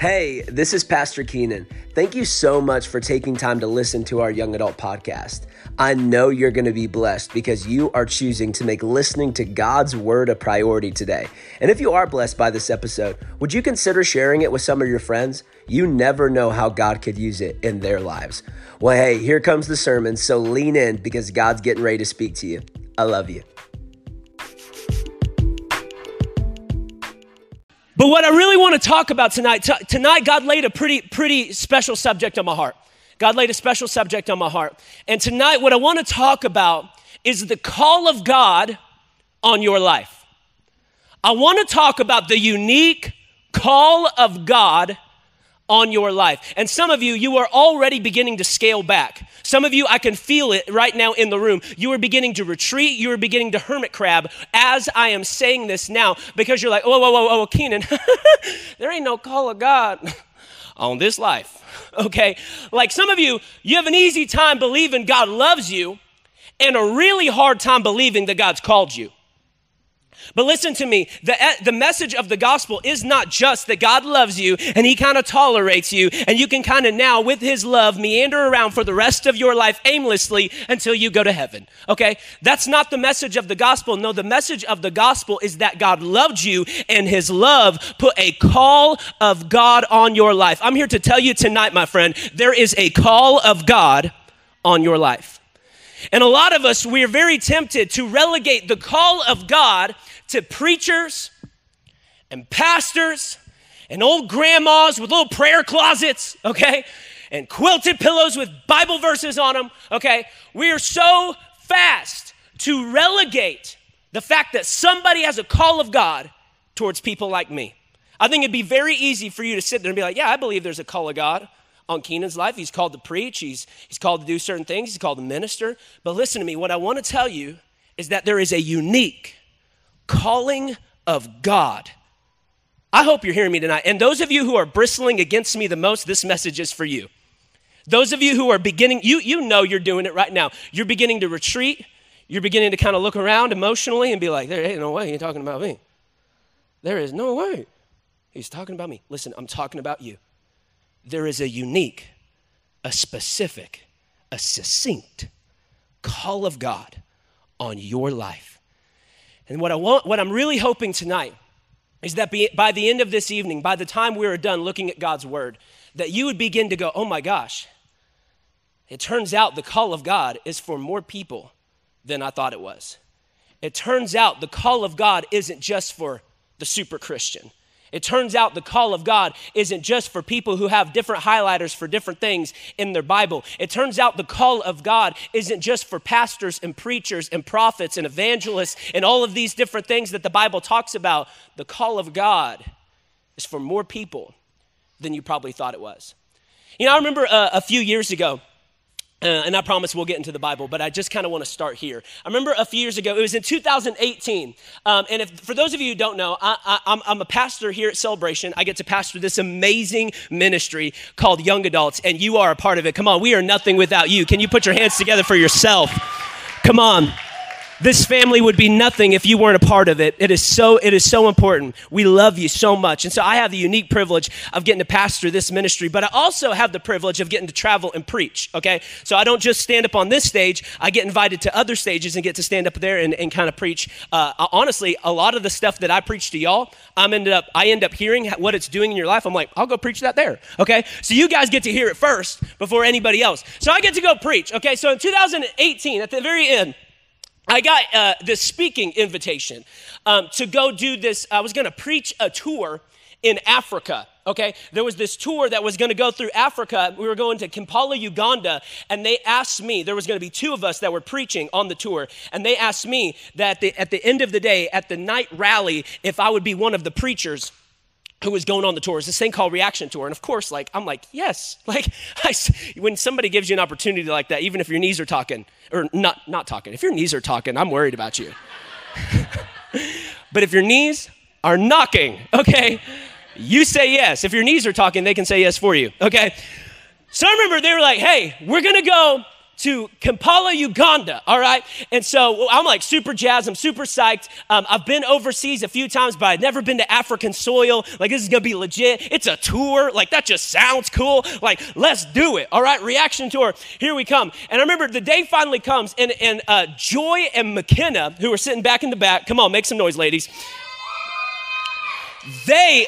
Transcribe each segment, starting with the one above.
Hey, this is Pastor Keenan. Thank you so much for taking time to listen to our Young Adult podcast. I know you're going to be blessed because you are choosing to make listening to God's Word a priority today. And if you are blessed by this episode, would you consider sharing it with some of your friends? You never know how God could use it in their lives. Well, hey, here comes the sermon, so lean in because God's getting ready to speak to you. I love you. But what I really want to talk about tonight, God laid a pretty special subject on my heart. And tonight, what I want to talk about is the call of God on your life. I want to talk about the unique call of God on your life. And some of you, you are already beginning to scale back. Some of you, I can feel it right now in the room. You are beginning to retreat. You are beginning to hermit crab as I am saying this now, because you're like, whoa, Keenan, there ain't no call of God on this life, okay? Like some of you, you have an easy time believing God loves you and a really hard time believing that God's called you. But listen to me, the message of the gospel is not just that God loves you and he kind of tolerates you and you can kind of now with his love meander around for the rest of your life aimlessly until you go to heaven, okay? That's not the message of the gospel. No, the message of the gospel is that God loved you and his love put a call of God on your life. I'm here to tell you tonight, my friend, there is a call of God on your life. And a lot of us, we are very tempted to relegate the call of God to preachers and pastors and old grandmas with little prayer closets, okay? And quilted pillows with Bible verses on them, okay? We are so fast to relegate the fact that somebody has a call of God towards people like me. I think it'd be very easy for you to sit there and be like, yeah, I believe there's a call of God on Keenan's life. He's called to preach. He's called to do certain things. He's called to minister. But listen to me. What I want to tell you is that there is a unique calling of God. I hope you're hearing me tonight. And those of you who are bristling against me the most, this message is for you. Those of you who are beginning, you know you're doing it right now. You're beginning to retreat. You're beginning to kind of look around emotionally and be like, there ain't no way you're talking about me. There is no way he's talking about me. Listen, I'm talking about you. There is a unique, a specific, a succinct call of God on your life. And what I'm really hoping tonight is that by the end of this evening, by the time we are done looking at God's word, that you would begin to go, oh my gosh, it turns out the call of God is for more people than I thought it was. It turns out the call of God isn't just for the super Christian. It turns out the call of God isn't just for people who have different highlighters for different things in their Bible. It turns out the call of God isn't just for pastors and preachers and prophets and evangelists and all of these different things that the Bible talks about. The call of God is for more people than you probably thought it was. You know, I remember a few years ago, and I promise we'll get into the Bible, but I just kind of want to start here. I remember a few years ago, it was in 2018. And for those of you who don't know, I'm a pastor here at Celebration. I get to pastor this amazing ministry called Young Adults, and you are a part of it. Come on, we are nothing without you. Can you put your hands together for yourself? Come on. This family would be nothing if you weren't a part of it. It is so important. We love you so much. And so I have the unique privilege of getting to pastor this ministry, but I also have the privilege of getting to travel and preach, okay? So I don't just stand up on this stage. I get invited to other stages and get to stand up there and kind of preach. Honestly, a lot of the stuff that I preach to y'all, I end up hearing what it's doing in your life. I'm like, I'll go preach that there, okay? So you guys get to hear it first before anybody else. So I get to go preach, okay? So in 2018, at the very end, I got this speaking invitation to go do this. I was going to preach a tour in Africa, okay? There was this tour that was going to go through Africa. We were going to Kampala, Uganda, and they asked me, there was going to be two of us that were preaching on the tour, and they asked me that at the end of the day, at the night rally, if I would be one of the preachers who was going on the tour. It's this thing called Reaction Tour. And of course, like, I'm like, yes. Like, when somebody gives you an opportunity like that, even if your knees are talking, or not talking. If your knees are talking, I'm worried about you. But if your knees are knocking, okay, you say yes. If your knees are talking, they can say yes for you, okay? So I remember they were like, hey, we're going to go to Kampala, Uganda, all right? And so I'm like super jazzed, I'm super psyched. I've been overseas a few times, but I've never been to African soil. Like, this is gonna be legit. It's a tour, like that just sounds cool. Like, let's do it, all right? Reaction tour, here we come. And I remember the day finally comes and Joy and McKenna, who are sitting back in the back, come on, make some noise, ladies. They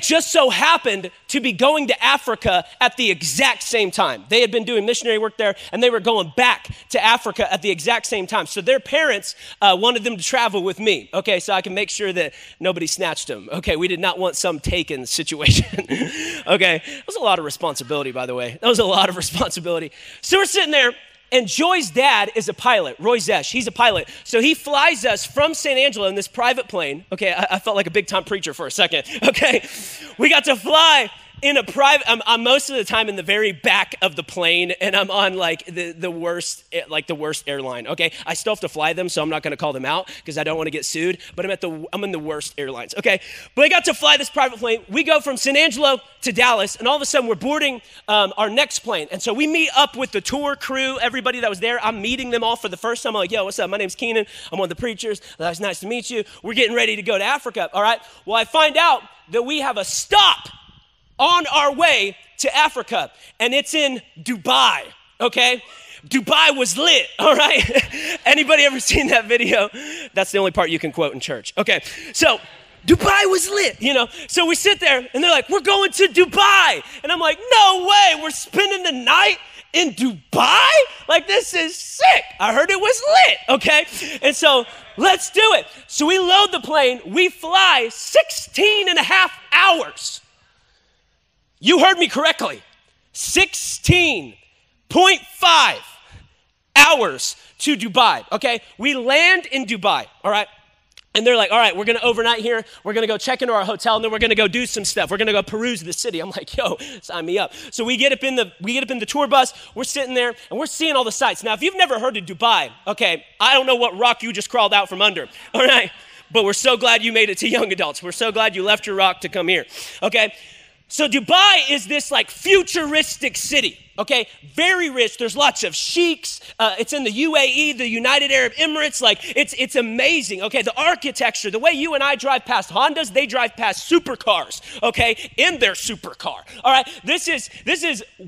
just so happened to be going to Africa at the exact same time. They had been doing missionary work there, and they were going back to Africa at the exact same time. So their parents wanted them to travel with me, okay, so I can make sure that nobody snatched them. Okay, we did not want some taken situation, okay? That was a lot of responsibility, by the way. That was a lot of responsibility. So we're sitting there, and Joy's dad is a pilot, Roy Zesh. He's a pilot. So he flies us from San Angelo in this private plane. Okay, I felt like a big-time preacher for a second. Okay, we got to fly in a private, I'm most of the time in the very back of the plane, and I'm on like the worst airline, okay? I still have to fly them, so I'm not gonna call them out because I don't wanna get sued, but I'm in the worst airlines, okay? But I got to fly this private plane. We go from San Angelo to Dallas, and all of a sudden we're boarding our next plane. And so we meet up with the tour crew, everybody that was there. I'm meeting them all for the first time. I'm like, yo, what's up? My name's Keenan. I'm one of the preachers. It's nice to meet you. We're getting ready to go to Africa, all right? Well, I find out that we have a stop on our way to Africa, and it's in Dubai, okay? Dubai was lit, all right? Anybody ever seen that video? That's the only part you can quote in church. Okay, so Dubai was lit, you know? So we sit there, and they're like, we're going to Dubai. And I'm like, no way, we're spending the night in Dubai? Like, this is sick. I heard it was lit, okay? And so let's do it. So we load the plane. We fly 16 and a half hours. You heard me correctly, 16.5 hours to Dubai, okay? We land in Dubai, all right? And they're like, all right, we're gonna overnight here. We're gonna go check into our hotel, and then we're gonna go do some stuff. We're gonna go peruse the city. I'm like, yo, sign me up. So we get up in the tour bus. We're sitting there, and we're seeing all the sights. Now, if you've never heard of Dubai, okay, I don't know what rock you just crawled out from under, all right? But we're so glad you made it to Young Adults. We're so glad you left your rock to come here, okay? So Dubai is this like futuristic city, okay? Very rich, there's lots of sheiks. It's in the UAE, the United Arab Emirates, like it's amazing, okay? The architecture, the way you and I drive past Hondas, they drive past supercars, okay? In their supercar, all right? This is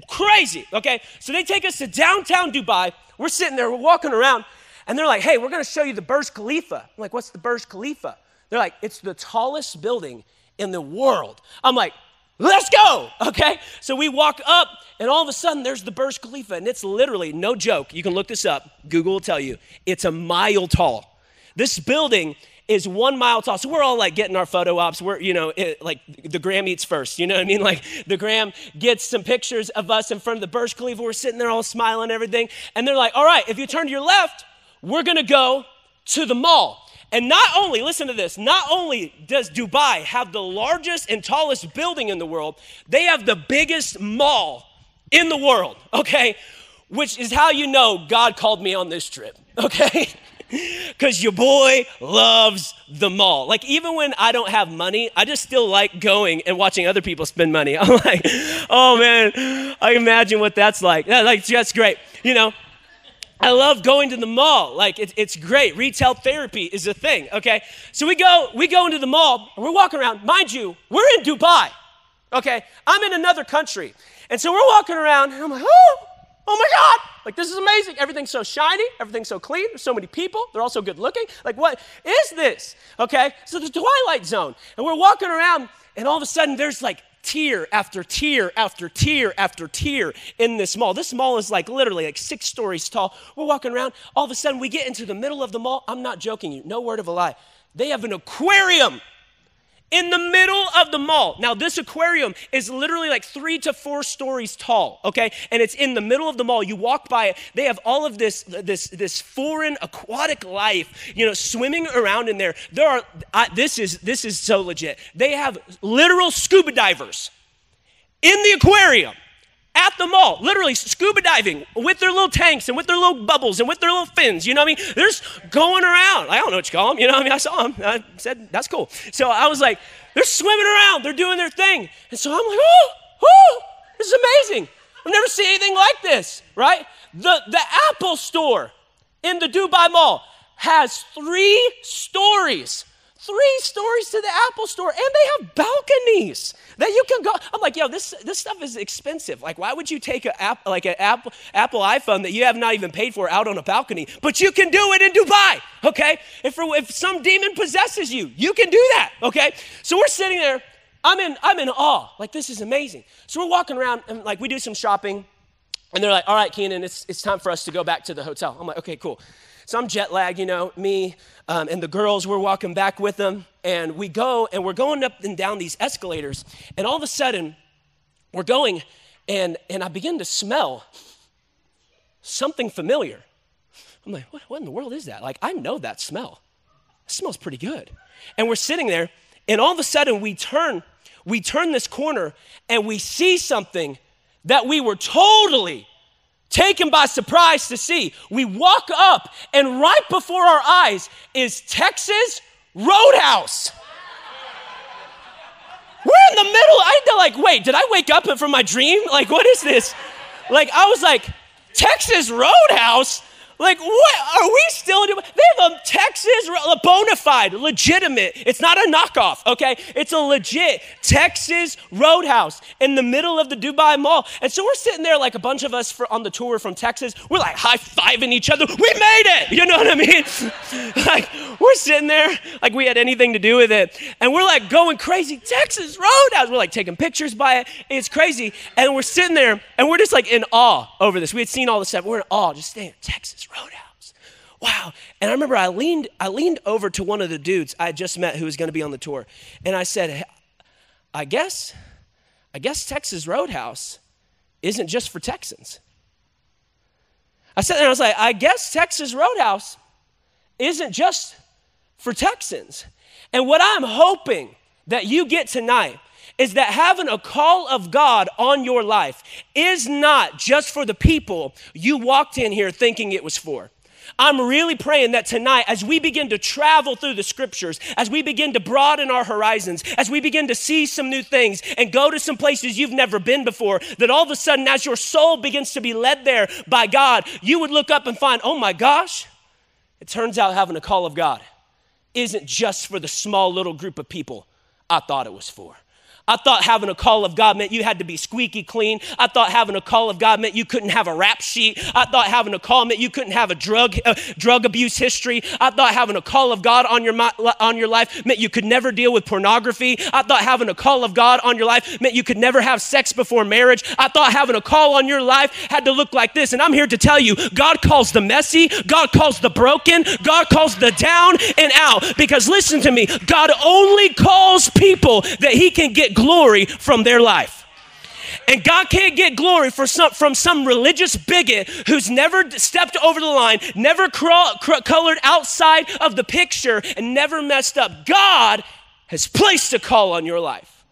crazy, okay? So they take us to downtown Dubai. We're sitting there, we're walking around, and they're like, hey, we're gonna show you the Burj Khalifa. I'm like, what's the Burj Khalifa? They're like, it's the tallest building in the world. I'm like, let's go, okay? So we walk up, and all of a sudden, there's the Burj Khalifa, and it's literally, no joke, you can look this up, Google will tell you, it's a mile tall. This building is 1 mile tall. So we're all like getting our photo ops. We're, you know, like the gram eats first, you know what I mean? Like the gram gets some pictures of us in front of the Burj Khalifa. We're sitting there all smiling and everything, and they're like, all right, if you turn to your left, we're gonna go to the mall. And not only, listen to this, not only does Dubai have the largest and tallest building in the world, they have the biggest mall in the world, okay? Which is how you know God called me on this trip, okay? Because your boy loves the mall. Like, even when I don't have money, I just still like going and watching other people spend money. I'm like, oh man, I imagine what that's like. That's great, you know? I love going to the mall. Like, it's great. Retail therapy is a thing, okay? So we go into the mall, and we're walking around. Mind you, we're in Dubai, okay? I'm in another country. And so we're walking around, and I'm like, oh my God. Like, this is amazing. Everything's so shiny. Everything's so clean. There's so many people. They're all so good looking. Like, what is this, okay? So the Twilight Zone. And we're walking around, and all of a sudden, there's like tier after tier after tier after tier in this mall. This mall is like literally like 6 stories tall. We're walking around. All of a sudden, we get into the middle of the mall. I'm not joking you. No word of a lie. They have an aquarium in the middle of the mall. Now, this aquarium is literally like 3 to 4 stories tall, okay? And it's in the middle of the mall. You walk by it. They have all of this foreign aquatic life, you know, swimming around in there. This is so legit. They have literal scuba divers in the aquarium at the mall, literally scuba diving with their little tanks and with their little bubbles and with their little fins, you know what I mean? They're just going around. I don't know what you call them, you know what I mean? I saw them. I said, that's cool. So I was like, they're swimming around. They're doing their thing. And so I'm like, oh, this is amazing. I've never seen anything like this, right? The Apple store in the Dubai Mall has 3 stories. 3 stories to the Apple store, and they have balconies that you can go. I'm like, yo, this stuff is expensive. Like, why would you take an Apple iPhone that you have not even paid for out on a balcony? But you can do it in Dubai, okay? If some demon possesses you, you can do that, okay? So we're sitting there. I'm in awe. Like, this is amazing. So we're walking around, and like, we do some shopping, and they're like, all right, Keenan, it's time for us to go back to the hotel. I'm like, okay, cool. So I'm jet lagged, you know, me and the girls, we're walking back with them. And we go, and we're going up and down these escalators. And all of a sudden, we're going, and I begin to smell something familiar. I'm like, what in the world is that? Like, I know that smell. It smells pretty good. And we're sitting there, and all of a sudden, we turn this corner, and we see something that we were totally taken by surprise to see. We walk up, and right before our eyes is Texas Roadhouse. We're in the middle. I had to like, wait, did I wake up from my dream? Like, what is this? Like, I was like, Texas Roadhouse? Like, what? Are we still doing? They have a Texas, a bona fide, legitimate. It's not a knockoff, okay? It's a legit Texas Roadhouse in the middle of the Dubai Mall. And so we're sitting there like a bunch of us on the tour from Texas. We're like high-fiving each other. We made it! You know what I mean? Like, we're sitting there like we had anything to do with it. And we're like going crazy. Texas Roadhouse. We're like taking pictures by it. It's crazy. And we're sitting there, and we're just like in awe over this. We had seen all this stuff. We're in awe, just staying at Texas Roadhouse. Wow. And I remember I leaned over to one of the dudes I had just met who was going to be on the tour. And I said, I guess Texas Roadhouse isn't just for Texans. I said, and I was like, I guess Texas Roadhouse isn't just for Texans. And what I'm hoping that you get tonight is that having a call of God on your life is not just for the people you walked in here thinking it was for. I'm really praying that tonight, as we begin to travel through the scriptures, as we begin to broaden our horizons, as we begin to see some new things and go to some places you've never been before, that all of a sudden, as your soul begins to be led there by God, you would look up and find, oh my gosh, it turns out having a call of God isn't just for the small little group of people I thought it was for. I thought having a call of God meant you had to be squeaky clean. I thought having a call of God meant you couldn't have a rap sheet. I thought having a call meant you couldn't have a drug abuse history. I thought having a call of God on your life meant you could never deal with pornography. I thought having a call of God on your life meant you could never have sex before marriage. I thought having a call on your life had to look like this. And I'm here to tell you, God calls the messy, God calls the broken, God calls the down and out. Because listen to me, God only calls people that he can get glory from their life. And God can't get glory from some religious bigot who's never stepped over the line, never colored outside of the picture, and never messed up. God has placed a call on your life.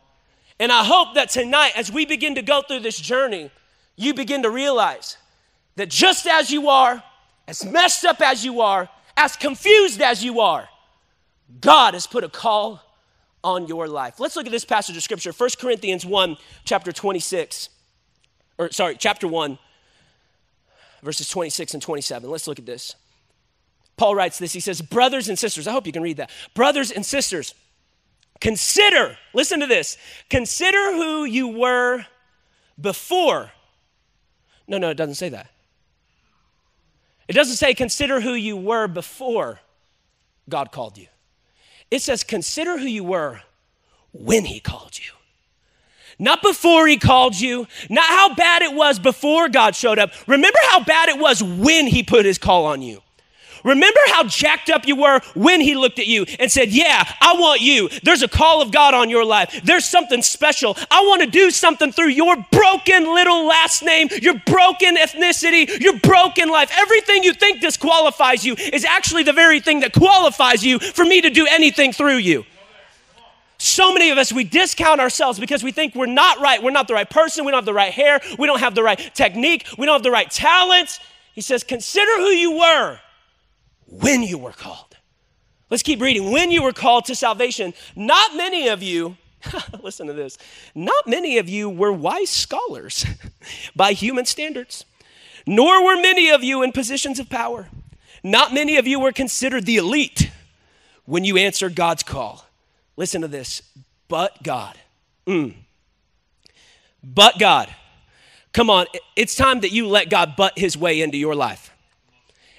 And I hope that tonight, as we begin to go through this journey, you begin to realize that just as you are, as messed up as you are, as confused as you are, God has put a call on your life. Let's look at this passage of scripture, 1 Corinthians 1, chapter 1, verses 26 and 27. Let's look at this. Paul writes this. He says, brothers and sisters, I hope you can read that. Brothers and sisters, consider, listen to this, consider who you were before. No, it doesn't say that. It doesn't say consider who you were before God called you. It says, consider who you were when he called you. Not before he called you, not how bad it was before God showed up. Remember how bad it was when he put his call on you. Remember how jacked up you were when he looked at you and said, yeah, I want you. There's a call of God on your life. There's something special. I want to do something through your broken little last name, your broken ethnicity, your broken life. Everything you think disqualifies you is actually the very thing that qualifies you for me to do anything through you. So many of us, we discount ourselves because we think we're not right. We're not the right person. We don't have the right hair. We don't have the right technique. We don't have the right talents. He says, consider who you were when you were called. Let's keep reading. When you were called to salvation, not many of you Listen to this. Not many of you were wise scholars by human standards, nor were many of you in positions of power. Not many of you were considered the elite when you answered God's call. Listen to this. But God. But God. Come on. It's time that you let God butt his way into your life.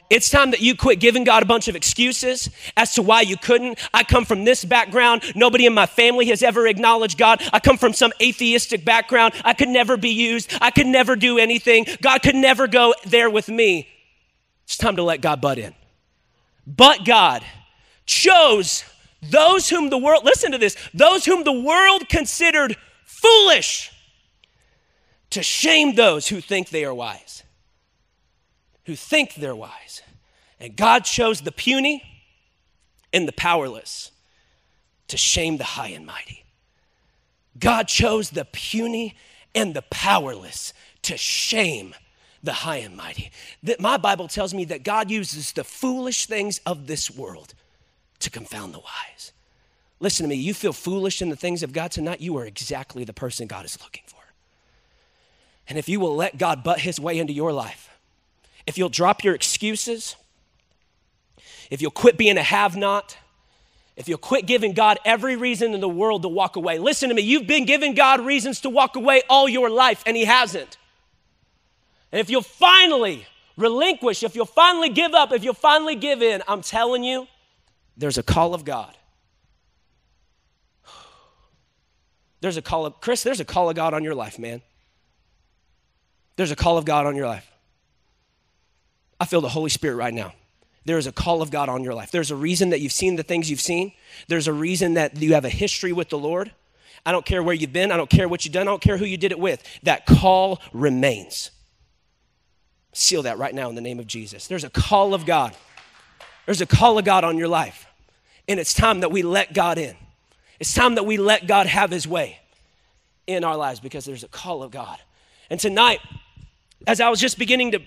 It's time that you quit giving God a bunch of excuses as to why you couldn't. I come from this background. Nobody in my family has ever acknowledged God. I come from some atheistic background. I could never be used. I could never do anything. God could never go there with me. It's time to let God butt in. But God chose those whom the world, listen to this, those whom the world considered foolish to shame those who think they are wise. Who think they're wise. And God chose the puny and the powerless to shame the high and mighty. God chose the puny and the powerless to shame the high and mighty. That my Bible tells me that God uses the foolish things of this world to confound the wise. Listen to me, you feel foolish in the things of God tonight, you are exactly the person God is looking for. And if you will let God butt his way into your life, if you'll drop your excuses, if you'll quit being a have-not, if you'll quit giving God every reason in the world to walk away. Listen to me, you've been giving God reasons to walk away all your life, and he hasn't. And if you'll finally relinquish, if you'll finally give up, if you'll finally give in, I'm telling you, there's a call of God. There's a call of, Chris, there's a call of God on your life, man. There's a call of God on your life. I feel the Holy Spirit right now. There is a call of God on your life. There's a reason that you've seen the things you've seen. There's a reason that you have a history with the Lord. I don't care where you've been. I don't care what you've done. I don't care who you did it with. That call remains. Seal that right now in the name of Jesus. There's a call of God. There's a call of God on your life. And it's time that we let God in. It's time that we let God have his way in our lives because there's a call of God. And tonight, as I was just beginning to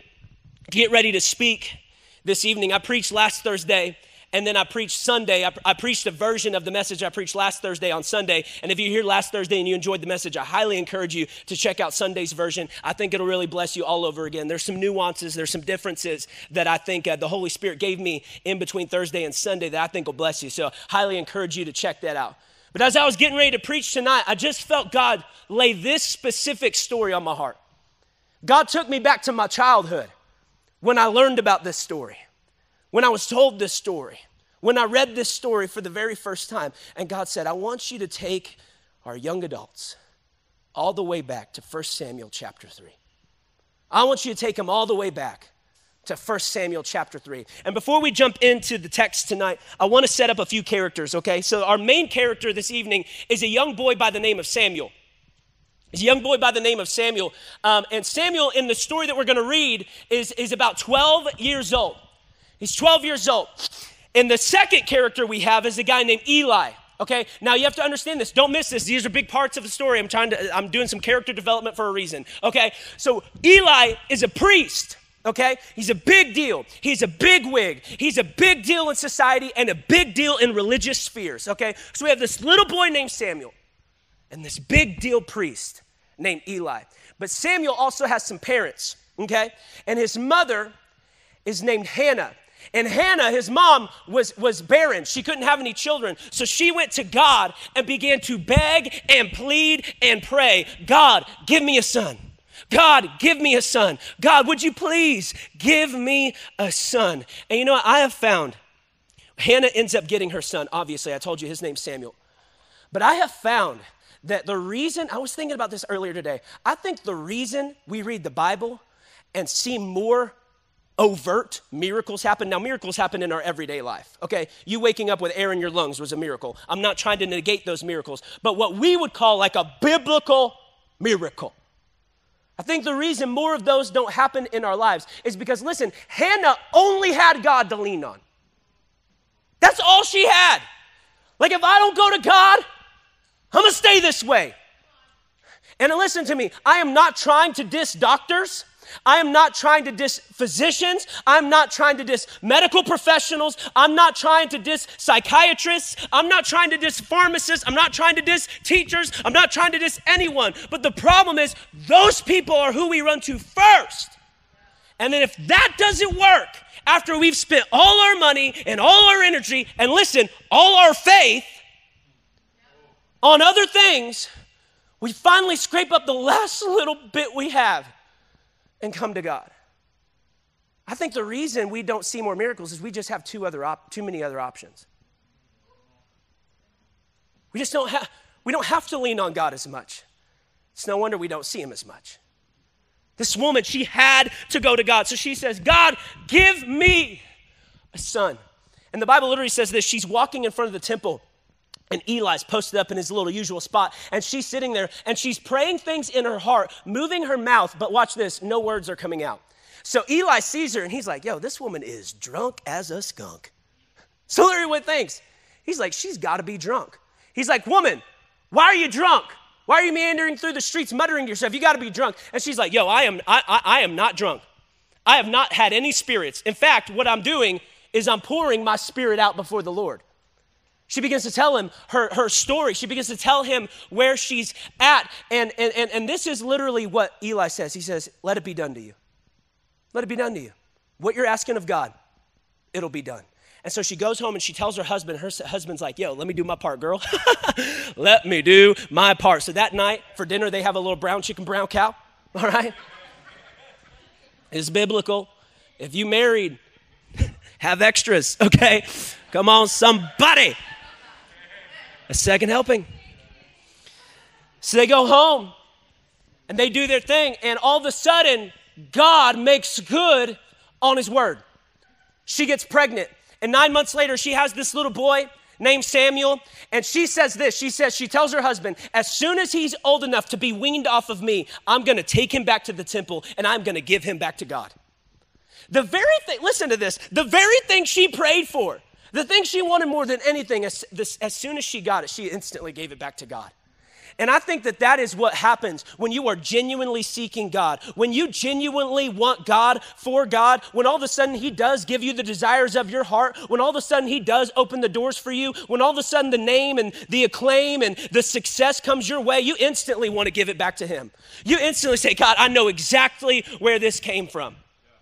get ready to speak this evening. I preached last Thursday, and then I preached Sunday. I preached a version of the message I preached last Thursday on Sunday. And if you're here last Thursday and you enjoyed the message, I highly encourage you to check out Sunday's version. I think it'll really bless you all over again. There's some nuances. There's some differences that I think the Holy Spirit gave me in between Thursday and Sunday that I think will bless you. So highly encourage you to check that out. But as I was getting ready to preach tonight, I just felt God lay this specific story on my heart. God took me back to my childhood. When I learned about this story, when I was told this story, when I read this story for the very first time, and God said, I want you to take our young adults all the way back to 1 Samuel chapter 3. I want you to take them all the way back to 1 Samuel chapter 3. And before we jump into the text tonight, I want to set up a few characters, okay? So our main character this evening is a young boy by the name of Samuel. He's a young boy by the name of Samuel. And Samuel, in the story that we're going to read, is about 12 years old. He's 12 years old. And the second character we have is a guy named Eli. Okay, now you have to understand this. Don't miss this. These are big parts of the story. I'm doing some character development for a reason. Okay, so Eli is a priest. Okay, he's a big deal. He's a big wig. He's a big deal in society and a big deal in religious spheres. Okay, so we have this little boy named Samuel. And this big deal priest named Eli. But Samuel also has some parents, okay? And his mother is named Hannah. And Hannah, his mom, was barren. She couldn't have any children. So she went to God and began to beg and plead and pray. God, give me a son. God, give me a son. God, would you please give me a son? And you know what? I have found Hannah ends up getting her son. Obviously, I told you his name's Samuel. But I have found that the reason, I was thinking about this earlier today, I think the reason we read the Bible and see more overt miracles happen. Now, miracles happen in our everyday life, okay? You waking up with air in your lungs was a miracle. I'm not trying to negate those miracles, but what we would call like a biblical miracle. I think the reason more of those don't happen in our lives is because, listen, Hannah only had God to lean on. That's all she had. Like, if I don't go to God, I'm going to stay this way. And listen to me. I am not trying to diss doctors. I am not trying to diss physicians. I'm not trying to diss medical professionals. I'm not trying to diss psychiatrists. I'm not trying to diss pharmacists. I'm not trying to diss teachers. I'm not trying to diss anyone. But the problem is those people are who we run to first. And then if that doesn't work, after we've spent all our money and all our energy and listen, all our faith on other things, we finally scrape up the last little bit we have and come to God. I think the reason we don't see more miracles is we just have too many other options. We just don't have to lean on God as much. It's no wonder we don't see him as much. This woman, she had to go to God. So she says, God, give me a son. And the Bible literally says this. She's walking in front of the temple, and Eli's posted up in his little usual spot, and she's sitting there, and she's praying things in her heart, moving her mouth, but watch this, no words are coming out. So Eli sees her, and he's like, yo, this woman is drunk as a skunk. So literally what thinks? He's like, she's got to be drunk. He's like, woman, why are you drunk? Why are you meandering through the streets muttering to yourself? You got to be drunk. And she's like, yo, I am not drunk. I have not had any spirits. In fact, what I'm doing is I'm pouring my spirit out before the Lord. She begins to tell him her story. She begins to tell him where she's at. And this is literally what Eli says. He says, let it be done to you. Let it be done to you. What you're asking of God, it'll be done. And so she goes home and she tells her husband. Her husband's like, yo, let me do my part, girl. Let me do my part. So that night for dinner, they have a little brown chicken, brown cow. All right? It's biblical. If you married, have extras, okay? Come on, somebody. A second helping. So they go home and they do their thing. And all of a sudden, God makes good on his word. She gets pregnant. And 9 months later, she has this little boy named Samuel. And she says this. She tells her husband, as soon as he's old enough to be weaned off of me, I'm going to take him back to the temple and I'm going to give him back to God. The very thing, listen to this, the very thing she prayed for, the thing she wanted more than anything, as soon as she got it, she instantly gave it back to God. And I think that is what happens when you are genuinely seeking God, when you genuinely want God for God, when all of a sudden he does give you the desires of your heart, when all of a sudden he does open the doors for you, when all of a sudden the name and the acclaim and the success comes your way, you instantly want to give it back to him. You instantly say, God, I know exactly where this came from.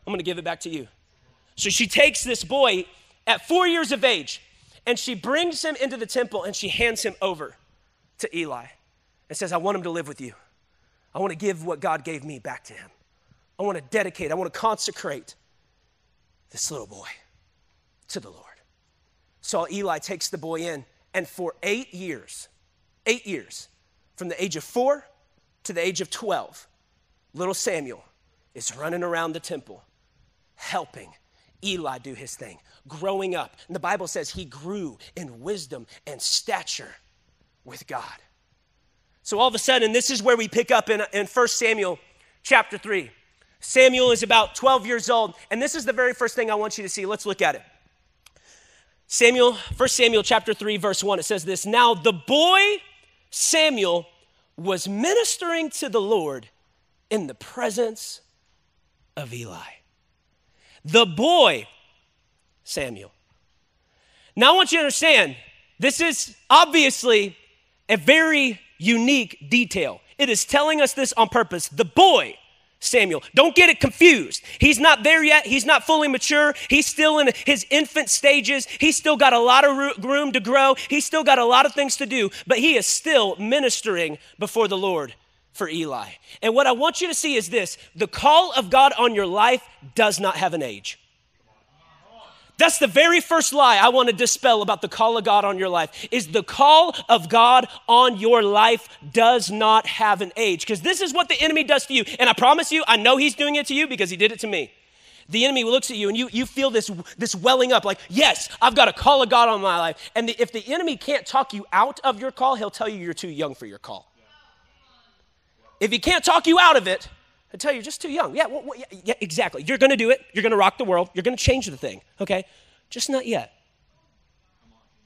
I'm going to give it back to you. So she takes this boy at 4 years of age and she brings him into the temple and she hands him over to Eli. It says, I want him to live with you. I want to give what God gave me back to him. I want to dedicate, I want to consecrate this little boy to the Lord. So Eli takes the boy in, and for 8 years, from the age of 4 to the age of 12, little Samuel is running around the temple, helping Eli do his thing, growing up. And the Bible says he grew in wisdom and stature with God. So all of a sudden, this is where we pick up in 1 Samuel chapter 3. Samuel is about 12 years old, and this is the very first thing I want you to see. Let's look at it. 1 Samuel chapter 3, verse 1, it says this, now the boy Samuel was ministering to the Lord in the presence of Eli. The boy Samuel. Now I want you to understand, this is obviously a very unique detail. It is telling us this on purpose. The boy, Samuel, don't get it confused. He's not there yet. He's not fully mature. He's still in his infant stages. He's still got a lot of room to grow. He's still got a lot of things to do, but he is still ministering before the Lord for Eli. And what I want you to see is this, the call of God on your life does not have an age. That's the very first lie I want to dispel about the call of God on your life, is the call of God on your life does not have an age, because this is what the enemy does to you. And I promise you, I know he's doing it to you because he did it to me. The enemy looks at you and you feel this welling up like, yes, I've got a call of God on my life. And if the enemy can't talk you out of your call, he'll tell you you're too young for your call. If he can't talk you out of it, I tell you, you're just too young. Yeah, exactly. You're going to do it. You're going to rock the world. You're going to change the thing, okay? Just not yet.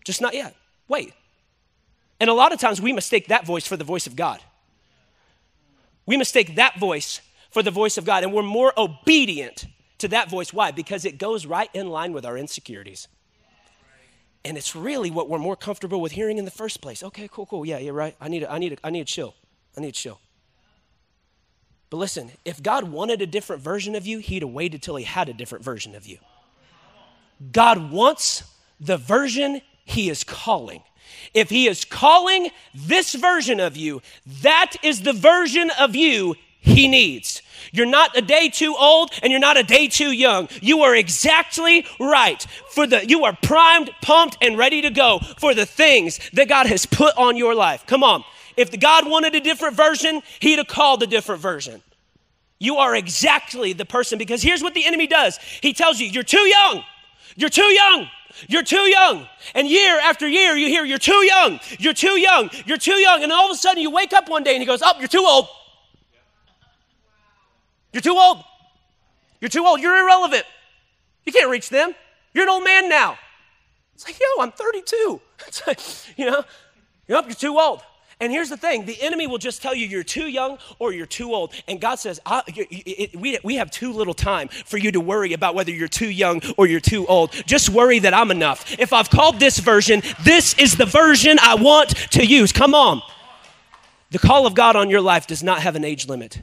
Just not yet. Wait. And a lot of times we mistake that voice for the voice of God. We mistake that voice for the voice of God, and we're more obedient to that voice. Why? Because it goes right in line with our insecurities. And it's really what we're more comfortable with hearing in the first place. Okay, cool. Yeah, you're right. I need to chill. But listen, if God wanted a different version of you, he'd have waited till he had a different version of you. God wants the version he is calling. If he is calling this version of you, that is the version of you he needs. You're not a day too old and you're not a day too young. You are exactly right. You are primed, pumped, and ready to go for the things that God has put on your life. Come on. If God wanted a different version, he'd have called a different version. You are exactly the person, because here's what the enemy does. He tells you, you're too young. And year after year, you hear, you're too young. And all of a sudden you wake up one day and he goes, oh, you're too old. You're irrelevant. You can't reach them. You're an old man now. It's like, yo, I'm 32. It's like, you're too old. And here's the thing. The enemy will just tell you you're too young or you're too old. And God says, we have too little time for you to worry about whether you're too young or you're too old. Just worry that I'm enough. If I've called this version, this is the version I want to use. Come on. The call of God on your life does not have an age limit.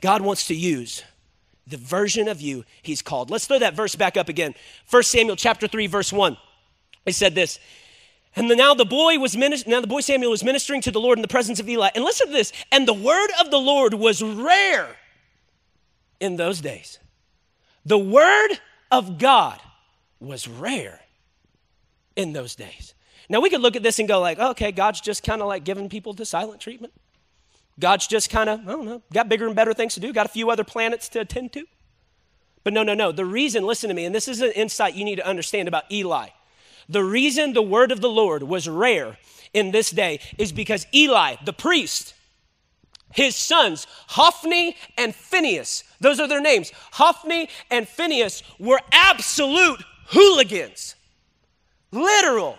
God wants to use the version of you he's called. Let's throw that verse back up again. 1 Samuel chapter 3, verse 1. It said this, and now the boy Samuel was ministering to the Lord in the presence of Eli. And listen to this. And the word of the Lord was rare in those days. The word of God was rare in those days. Now we could look at this and go like, okay, God's just kind of like giving people the silent treatment. God's just kind of, I don't know, got bigger and better things to do, got a few other planets to attend to. But no. The reason, listen to me, and this is an insight you need to understand about Eli. The reason the word of the Lord was rare in this day is because Eli, the priest, his sons, Hophni and Phinehas, those are their names. Hophni and Phinehas were absolute hooligans, literal.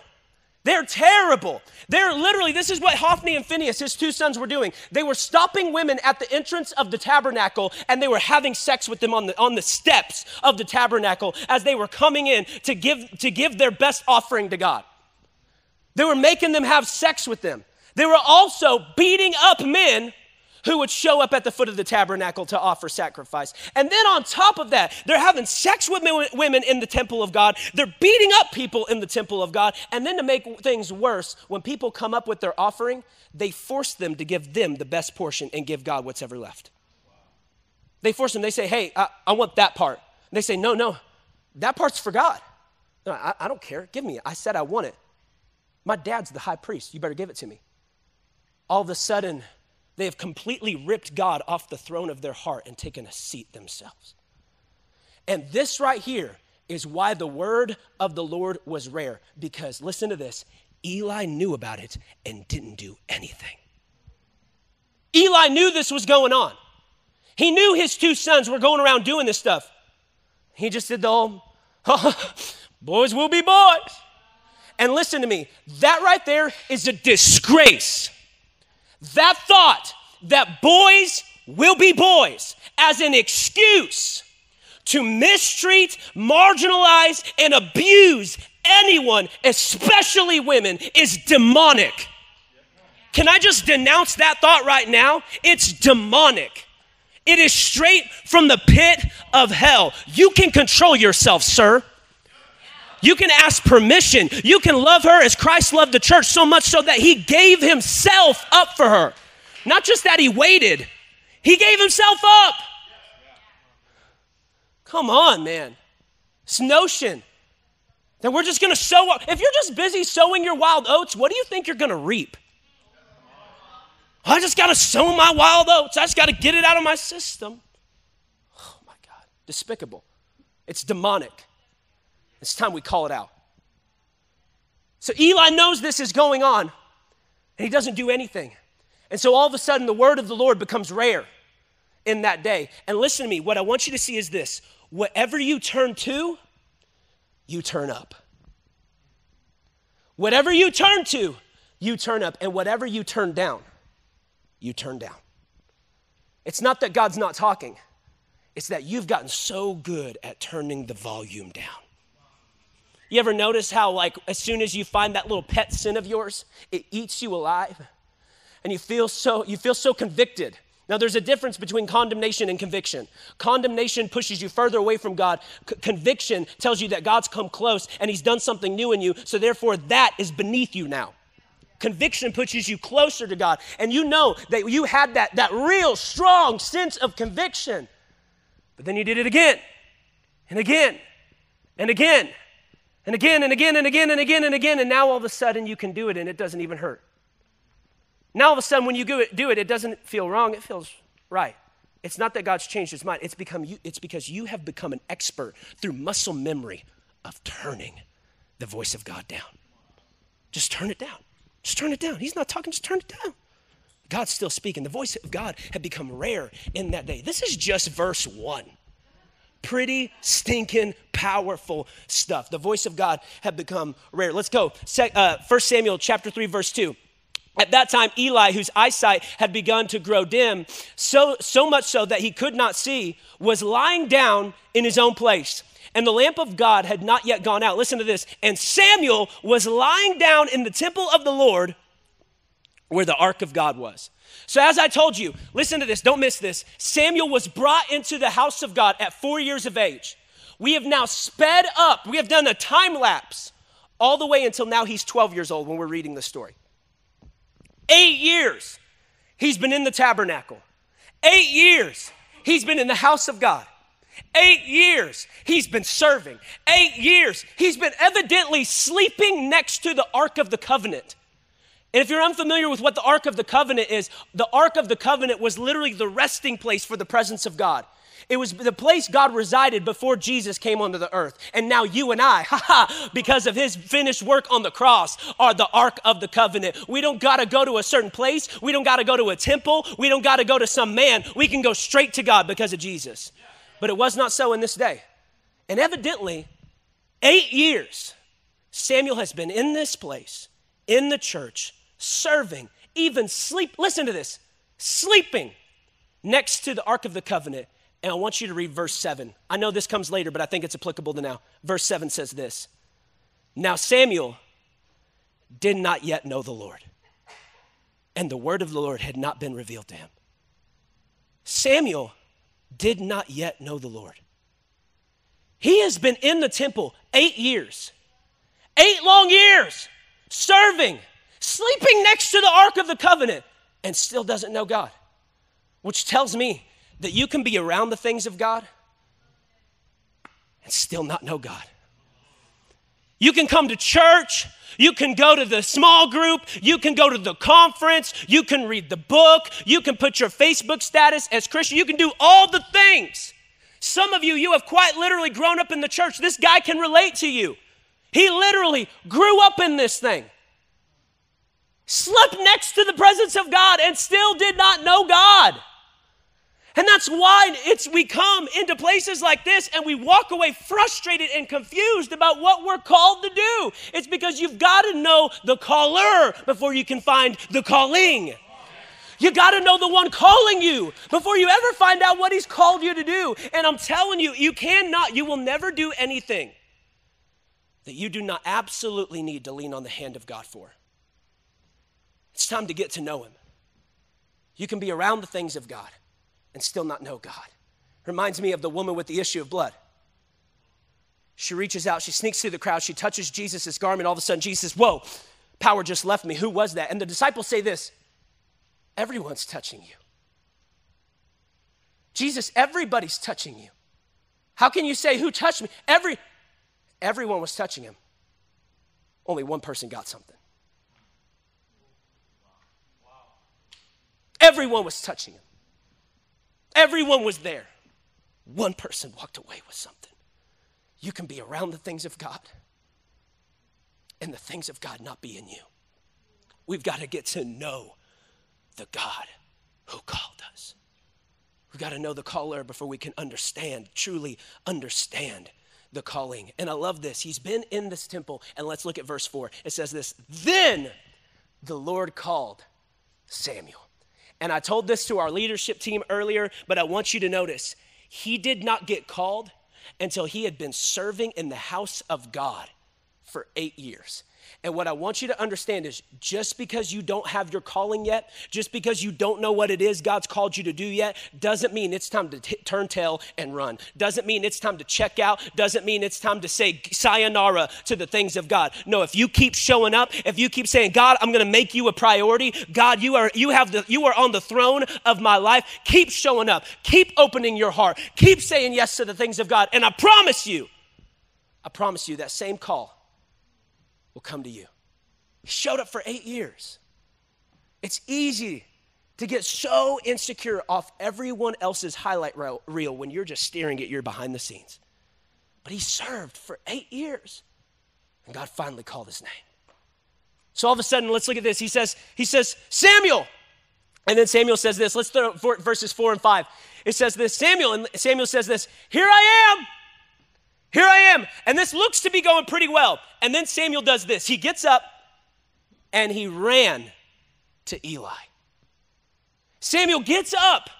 They're terrible. They're literally, this is what Hophni and Phinehas, his two sons, were doing. They were stopping women at the entrance of the tabernacle, and they were having sex with them on the steps of the tabernacle as they were coming in to give their best offering to God. They were making them have sex with them. They were also beating up men who would show up at the foot of the tabernacle to offer sacrifice. And then on top of that, they're having sex with women in the temple of God. They're beating up people in the temple of God. And then to make things worse, when people come up with their offering, they force them to give them the best portion and give God what's ever left. They force them. They say, hey, I want that part. And they say, no, that part's for God. No, I don't care. Give me it. I said I want it. My dad's the high priest. You better give it to me. All of a sudden, they have completely ripped God off the throne of their heart and taken a seat themselves. And this right here is why the word of the Lord was rare. Because listen to this, Eli knew about it and didn't do anything. Eli knew this was going on. He knew his two sons were going around doing this stuff. He just did the whole, boys will be boys. And listen to me, that right there is a disgrace. That thought that boys will be boys as an excuse to mistreat, marginalize, and abuse anyone, especially women, is demonic. Can I just denounce that thought right now? It's demonic. It is straight from the pit of hell. You can control yourself, sir. You can ask permission. You can love her as Christ loved the church, so much so that he gave himself up for her. Not just that he waited. He gave himself up. Come on, man. This notion that we're just going to sow. If you're just busy sowing your wild oats, what do you think you're going to reap? I just got to sow my wild oats. I just got to get it out of my system. Oh, my God. Despicable. It's demonic. It's time we call it out. So Eli knows this is going on, and he doesn't do anything. And so all of a sudden, the word of the Lord becomes rare in that day. And listen to me, what I want you to see is this. Whatever you turn to, you turn up. Whatever you turn to, you turn up. And whatever you turn down, you turn down. It's not that God's not talking. It's that you've gotten so good at turning the volume down. You ever notice how, like, as soon as you find that little pet sin of yours, it eats you alive? And you feel so convicted. Now, there's a difference between condemnation and conviction. Condemnation pushes you further away from God. Conviction tells you that God's come close and he's done something new in you, so therefore that is beneath you now. Conviction pushes you closer to God, and you know that you had that real strong sense of conviction, but then you did it again and again and again and again and again and again and again and again, and now all of a sudden you can do it and it doesn't even hurt. Now all of a sudden when you do it, it doesn't feel wrong, it feels right. It's not that God's changed his mind, it's because you have become an expert through muscle memory of turning the voice of God down. Just turn it down. Just turn it down. He's not talking, just turn it down. God's still speaking. The voice of God had become rare in that day. This is just verse 1. Pretty stinking powerful stuff. The voice of God had become rare. Let's go. 1 Samuel chapter 3, verse 2. At that time, Eli, whose eyesight had begun to grow dim, so much so that he could not see, was lying down in his own place. And the lamp of God had not yet gone out. Listen to this. And Samuel was lying down in the temple of the Lord where the ark of God was. So as I told you, listen to this, don't miss this. Samuel was brought into the house of God at 4 years of age. We have now sped up. We have done a time lapse all the way until now he's 12 years old when we're reading this story. 8 years he's been in the tabernacle. 8 years he's been in the house of God. 8 years he's been serving. 8 years he's been evidently sleeping next to the Ark of the Covenant. And if you're unfamiliar with what the Ark of the Covenant is, the Ark of the Covenant was literally the resting place for the presence of God. It was the place God resided before Jesus came onto the earth. And now you and I, because of his finished work on the cross, are the Ark of the Covenant. We don't got to go to a certain place. We don't got to go to a temple. We don't got to go to some man. We can go straight to God because of Jesus. But it was not so in this day. And evidently, 8 years, Samuel has been in this place, in the church, serving, even sleep. Listen to this, sleeping next to the Ark of the Covenant. And I want you to read verse 7. I know this comes later, but I think it's applicable to now. Verse 7 says this, now Samuel did not yet know the Lord, and the word of the Lord had not been revealed to him. Samuel did not yet know the Lord. He has been in the temple 8 years, 8 long years, serving, sleeping next to the Ark of the Covenant, and still doesn't know God, which tells me that you can be around the things of God and still not know God. You can come to church, you can go to the small group, you can go to the conference, you can read the book, you can put your Facebook status as Christian, you can do all the things. Some of you, you have quite literally grown up in the church. This guy can relate to you. He literally grew up in this thing. Slept next to the presence of God and still did not know God. And that's why we come into places like this and we walk away frustrated and confused about what we're called to do. It's because you've got to know the caller before you can find the calling. You got to know the one calling you before you ever find out what he's called you to do. And I'm telling you, you will never do anything that you do not absolutely need to lean on the hand of God for. It's time to get to know him. You can be around the things of God and still not know God. Reminds me of the woman with the issue of blood. She reaches out, she sneaks through the crowd, she touches Jesus' garment. All of a sudden, Jesus says, whoa, power just left me. Who was that? And the disciples say this, everyone's touching you. Jesus, everybody's touching you. How can you say, who touched me? Everyone was touching him. Only one person got something. Everyone was touching him. Everyone was there. One person walked away with something. You can be around the things of God and the things of God not be in you. We've got to get to know the God who called us. We've got to know the caller before we can truly understand the calling. And I love this. He's been in this temple. And let's look at verse 4. It says this, then the Lord called Samuel. And I told this to our leadership team earlier, but I want you to notice, he did not get called until he had been serving in the house of God for 8 years. And what I want you to understand is just because you don't have your calling yet, just because you don't know what it is God's called you to do yet, doesn't mean it's time to turn tail and run. Doesn't mean it's time to check out. Doesn't mean it's time to say sayonara to the things of God. No, if you keep showing up, if you keep saying, God, I'm going to make you a priority. God, you are on the throne of my life. Keep showing up. Keep opening your heart. Keep saying yes to the things of God. And I promise you that same call will come to you. He showed up for 8 years. It's easy to get so insecure off everyone else's highlight reel when you're just staring at your behind the scenes. But he served for 8 years, and God finally called his name. So all of a sudden, let's look at this. He says, Samuel. And then Samuel says this. Let's throw verses 4 and 5. It says this, Samuel says this, Here I am, and this looks to be going pretty well. And then Samuel does this. He gets up and he ran to Eli. Samuel gets up.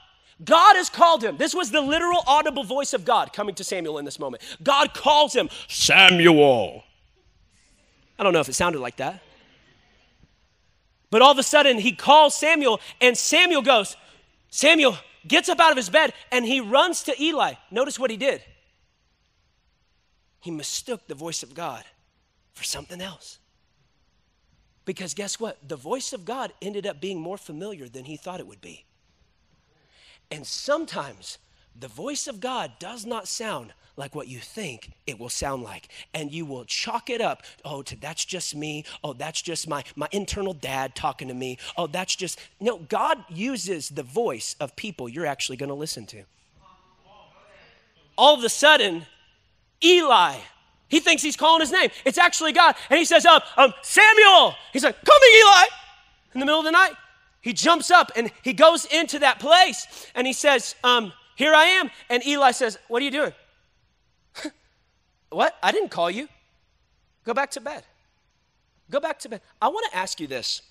God has called him. This was the literal audible voice of God coming to Samuel in this moment. God calls him, Samuel. I don't know if it sounded like that. But all of a sudden he calls Samuel, and Samuel gets up out of his bed and he runs to Eli. Notice what he did. He mistook the voice of God for something else. Because guess what? The voice of God ended up being more familiar than he thought it would be. And sometimes the voice of God does not sound like what you think it will sound like. And you will chalk it up. Oh, that's just me. Oh, that's just my internal dad talking to me. Oh, that's just, no, God uses the voice of people you're actually going to listen to. All of a sudden, Eli, he thinks he's calling his name. It's actually God. And he says, Samuel. He's like, come here, Eli. In the middle of the night, he jumps up and he goes into that place. And he says, here I am. And Eli says, what are you doing? What? I didn't call you. Go back to bed. I want to ask you this.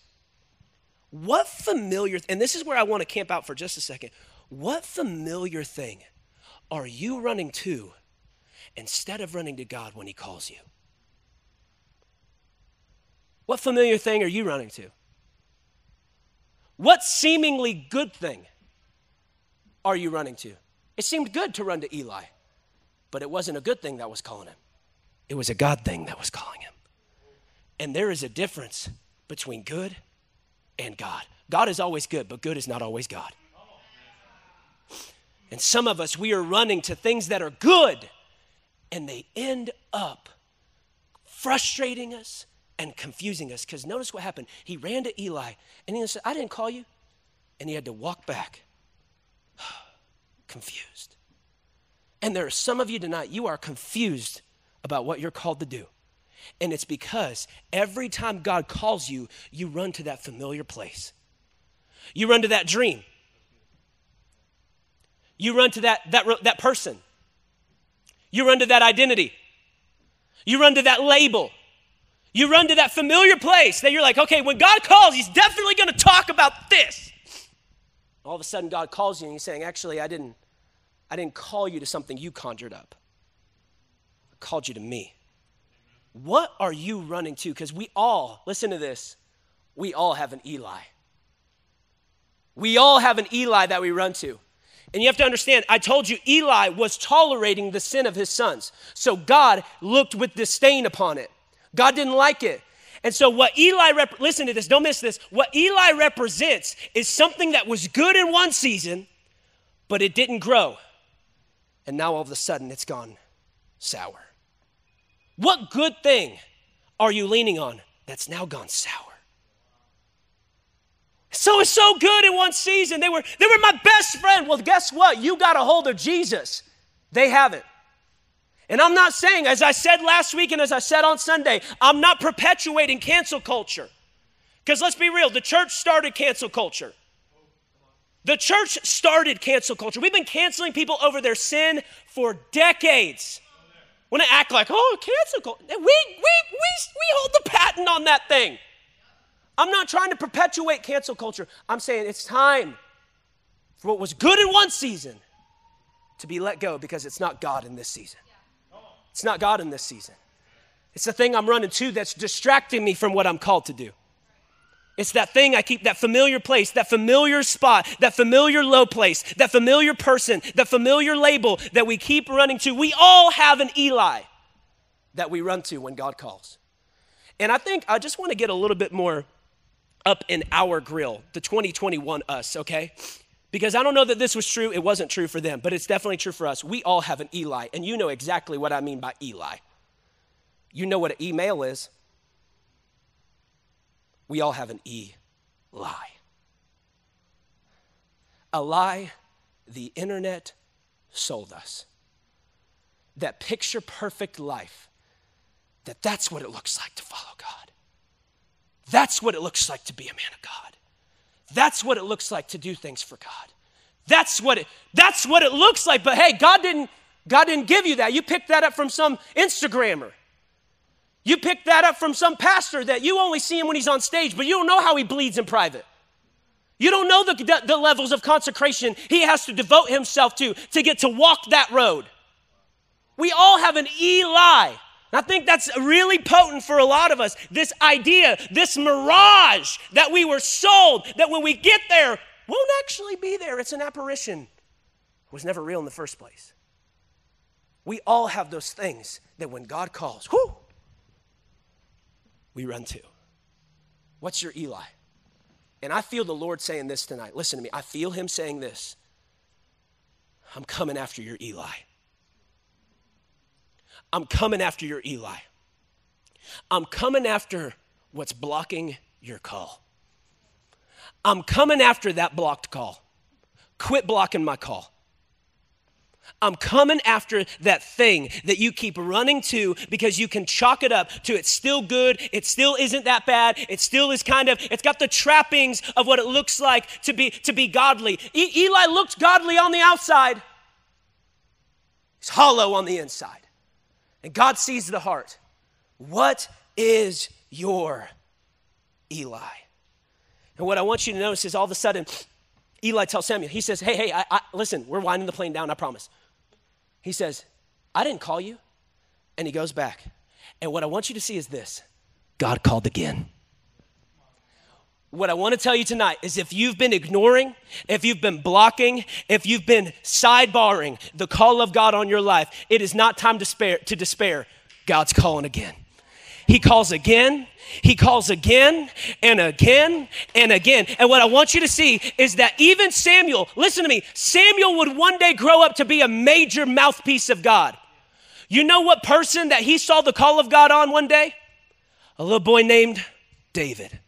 What familiar, and this is where I want to camp out for just a second. What familiar thing are you running to instead of running to God when he calls you? What familiar thing are you running to? What seemingly good thing are you running to? It seemed good to run to Eli, but it wasn't a good thing that was calling him. It was a God thing that was calling him. And there is a difference between good and God. God is always good, but good is not always God. And some of us, we are running to things that are good, and they end up frustrating us and confusing us. Because notice what happened. He ran to Eli, and he said, I didn't call you. And he had to walk back, confused. And there are some of you tonight, you are confused about what you're called to do. And it's because every time God calls you, you run to that familiar place. You run to that dream. You run to that person. You run to that identity. You run to that label. You run to that familiar place that you're like, okay, when God calls, he's definitely going to talk about this. All of a sudden, God calls you and he's saying, actually, I didn't call you to something you conjured up. I called you to me. What are you running to? Because we all, listen to this, we all have an Eli. We all have an Eli that we run to. And you have to understand, I told you Eli was tolerating the sin of his sons. So God looked with disdain upon it. God didn't like it. And so what Eli, listen to this, don't miss this. What Eli represents is something that was good in one season, but it didn't grow. And now all of a sudden it's gone sour. What good thing are you leaning on that's now gone sour? So it's so good in one season. They were my best friend. Well, guess what? You got a hold of Jesus. They haven't. And I'm not saying, as I said last week and as I said on Sunday, I'm not perpetuating cancel culture. Because let's be real, the church started cancel culture. The church started cancel culture. We've been canceling people over their sin for decades. When they act like, oh, cancel culture. We hold the patent on that thing. I'm not trying to perpetuate cancel culture. I'm saying it's time for what was good in one season to be let go because it's not God in this season. It's not God in this season. It's the thing I'm running to that's distracting me from what I'm called to do. It's that thing I keep, that familiar place, that familiar spot, that familiar low place, that familiar person, that familiar label that we keep running to. We all have an Eli that we run to when God calls. And I think I just want to get a little bit more up in our grill, the 2021 us, okay? Because I don't know that this was true. It wasn't true for them, but it's definitely true for us. We all have an Eli, and you know exactly what I mean by Eli. You know what an email is. We all have an Eli. A lie the internet sold us. That picture perfect life, that's what it looks like to follow God. That's what it looks like to be a man of God. That's what it looks like to do things for God. That's what it looks like. But hey, God didn't give you that. You picked that up from some Instagrammer. You picked that up from some pastor that you only see him when he's on stage, but you don't know how he bleeds in private. You don't know the levels of consecration he has to devote himself to get to walk that road. We all have an Eli. And I think that's really potent for a lot of us. This idea, this mirage that we were sold, that when we get there, won't actually be there. It's an apparition. It was never real in the first place. We all have those things that when God calls, whoo, we run to. What's your Eli? And I feel the Lord saying this tonight. Listen to me. I feel him saying this. I'm coming after your Eli. I'm coming after your Eli. I'm coming after what's blocking your call. I'm coming after that blocked call. Quit blocking my call. I'm coming after that thing that you keep running to because you can chalk it up to it's still good, it still isn't that bad, it still is kind of, it's got the trappings of what it looks like to be godly. Eli looked godly on the outside. He's hollow on the inside. And God sees the heart. What is your Eli? And what I want you to notice is all of a sudden, Eli tells Samuel, he says, hey, listen, we're winding the plane down, I promise. He says, I didn't call you. And he goes back. And what I want you to see is this. God called again. What I want to tell you tonight is if you've been ignoring, if you've been blocking, if you've been sidebarring the call of God on your life, it is not time to despair. God's calling again. He calls again. He calls again and again and again. And what I want you to see is that even Samuel, listen to me, Samuel would one day grow up to be a major mouthpiece of God. You know what person that he saw the call of God on one day? A little boy named David.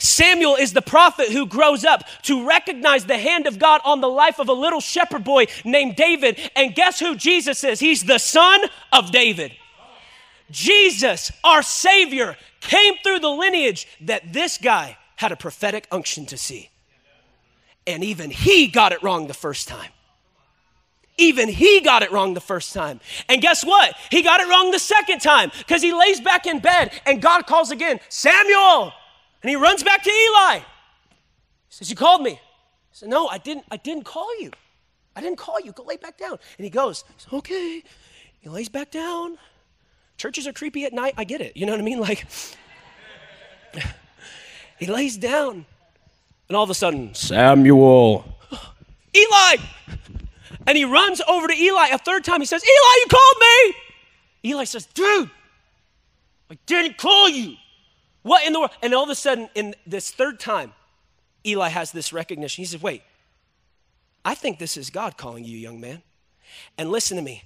Samuel is the prophet who grows up to recognize the hand of God on the life of a little shepherd boy named David. And guess who Jesus is? He's the son of David. Jesus, our Savior, came through the lineage that this guy had a prophetic unction to see. And even he got it wrong the first time. Even he got it wrong the first time. And guess what? He got it wrong the second time because he lays back in bed and God calls again, Samuel. And he runs back to Eli. He says, you called me. He said, no, I didn't call you. I didn't call you. Go lay back down. And he goes, okay. He lays back down. Churches are creepy at night. I get it. You know what I mean? Like, he lays down, and all of a sudden, Samuel, Eli. And he runs over to Eli a third time. He says, Eli, you called me. Eli says, dude, I didn't call you. What in the world? And all of a sudden, in this third time, Eli has this recognition. He says, wait, I think this is God calling you, young man. And listen to me.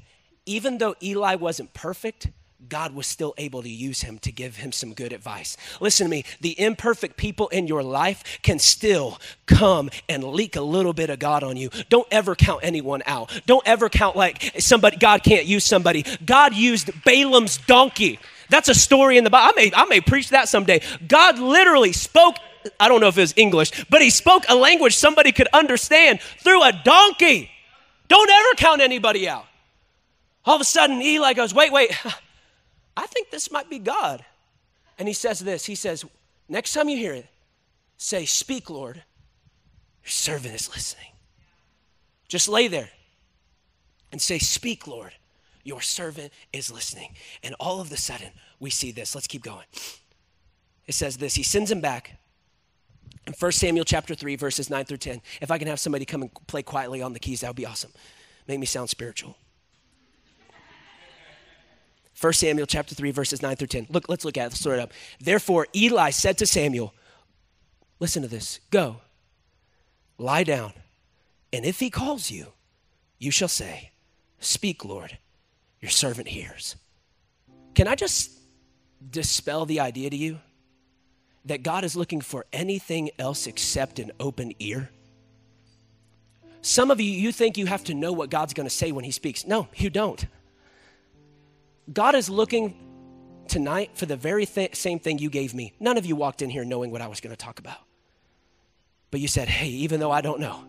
Even though Eli wasn't perfect, God was still able to use him to give him some good advice. Listen to me. The imperfect people in your life can still come and leak a little bit of God on you. Don't ever count anyone out. Don't ever count like somebody, God can't use somebody. God used Balaam's donkey. That's a story in the Bible. I may preach that someday. God literally spoke, I don't know if it was English, but he spoke a language somebody could understand through a donkey. Don't ever count anybody out. All of a sudden, Eli goes, wait, I think this might be God. And he says this, he says, Next time you hear it, say, "Speak, Lord. Your servant is listening." Just lay there and say, "Speak, Lord. Your servant is listening." And all of a sudden, we see this. Let's keep going. It says this. He sends him back. In 1 Samuel chapter 3, verses 9 through 10. If I can have somebody come and play quietly on the keys, that would be awesome. Make me sound spiritual. 1 Samuel chapter 3, verses 9 through 10. Look, let's look at it. Let's throw it up. Therefore, Eli said to Samuel, listen to this. Go, lie down, and if he calls you, you shall say, "Speak, Lord. Your servant hears." Can I just dispel the idea to you that God is looking for anything else except an open ear? Some of you, you think you have to know what God's going to say when he speaks. No, you don't. God is looking tonight for the very same thing you gave me. None of you walked in here knowing what I was going to talk about. But you said, "Hey, even though I don't know,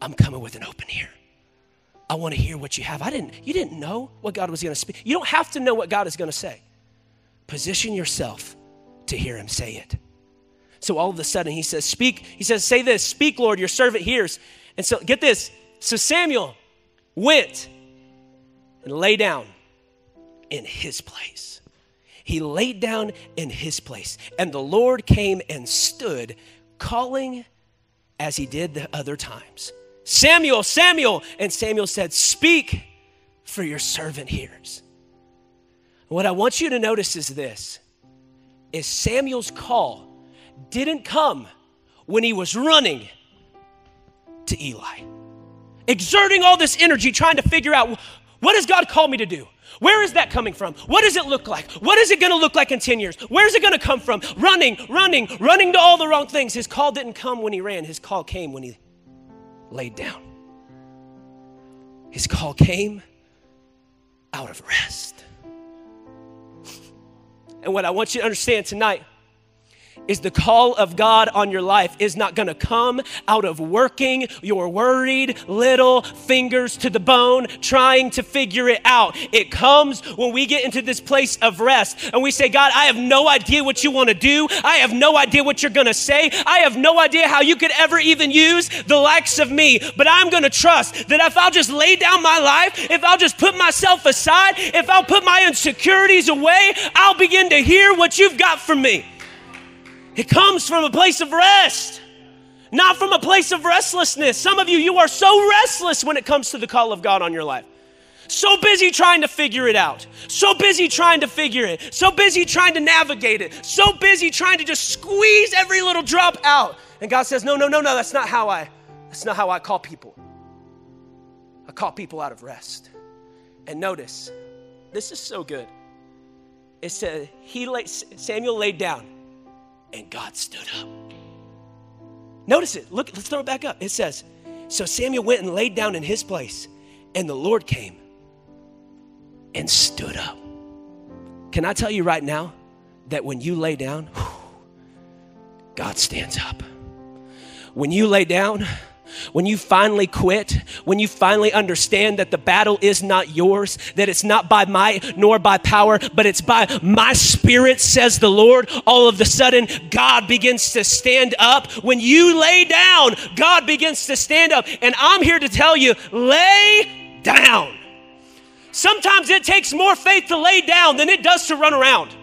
I'm coming with an open ear. I want to hear what you have." You didn't know what God was going to speak. You don't have to know what God is going to say. Position yourself to hear him say it. So all of a sudden he says, "Speak." He says, "Say this, 'Speak, Lord, your servant hears.'" And so get this. So Samuel went and lay down in his place. He laid down in his place. And the Lord came and stood, calling as he did the other times, "Samuel, Samuel." And Samuel said, "Speak, for your servant hears." What I want you to notice is this, is Samuel's call didn't come when he was running to Eli, exerting all this energy, trying to figure out, what does God call me to do? Where is that coming from? What does it look like? What is it going to look like in 10 years? Where's it going to come from? Running to all the wrong things. His call didn't come when he ran. His call came when he laid down. His call came out of rest. And what I want you to understand tonight is the call of God on your life is not going to come out of working your worried little fingers to the bone trying to figure it out. It comes when we get into this place of rest and we say, "God, I have no idea what you want to do. I have no idea what you're going to say. I have no idea how you could ever even use the likes of me, but I'm going to trust that if I'll just lay down my life, if I'll just put myself aside, if I'll put my insecurities away, I'll begin to hear what you've got for me." It comes from a place of rest, not from a place of restlessness. Some of you, you are so restless when it comes to the call of God on your life. So busy trying to figure it out. So busy trying to figure it. So busy trying to navigate it. So busy trying to just squeeze every little drop out. And God says, no, that's not how I call people. I call people out of rest. And notice, this is so good. It said, Samuel laid down. And God stood up. Notice it. Look, let's throw it back up. It says, so Samuel went and laid down in his place, and the Lord came and stood up. Can I tell you right now that when you lay down, God stands up. When you lay down, when you finally quit, when you finally understand that the battle is not yours, that it's not by might nor by power, but it's by my spirit, says the Lord, all of a sudden, God begins to stand up. When you lay down, God begins to stand up. And I'm here to tell you, lay down. Sometimes it takes more faith to lay down than it does to run around.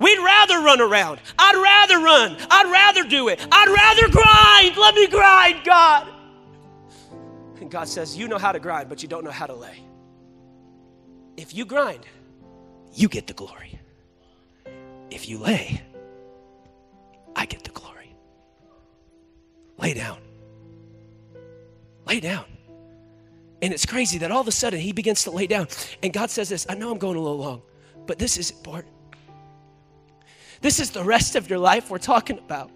We'd rather run around. I'd rather run. I'd rather do it. I'd rather grind. Let me grind, God. And God says, you know how to grind, but you don't know how to lay. If you grind, you get the glory. If you lay, I get the glory. Lay down. Lay down. And it's crazy that all of a sudden he begins to lay down. And God says this, I know I'm going a little long, but this is important. This is the rest of your life we're talking about.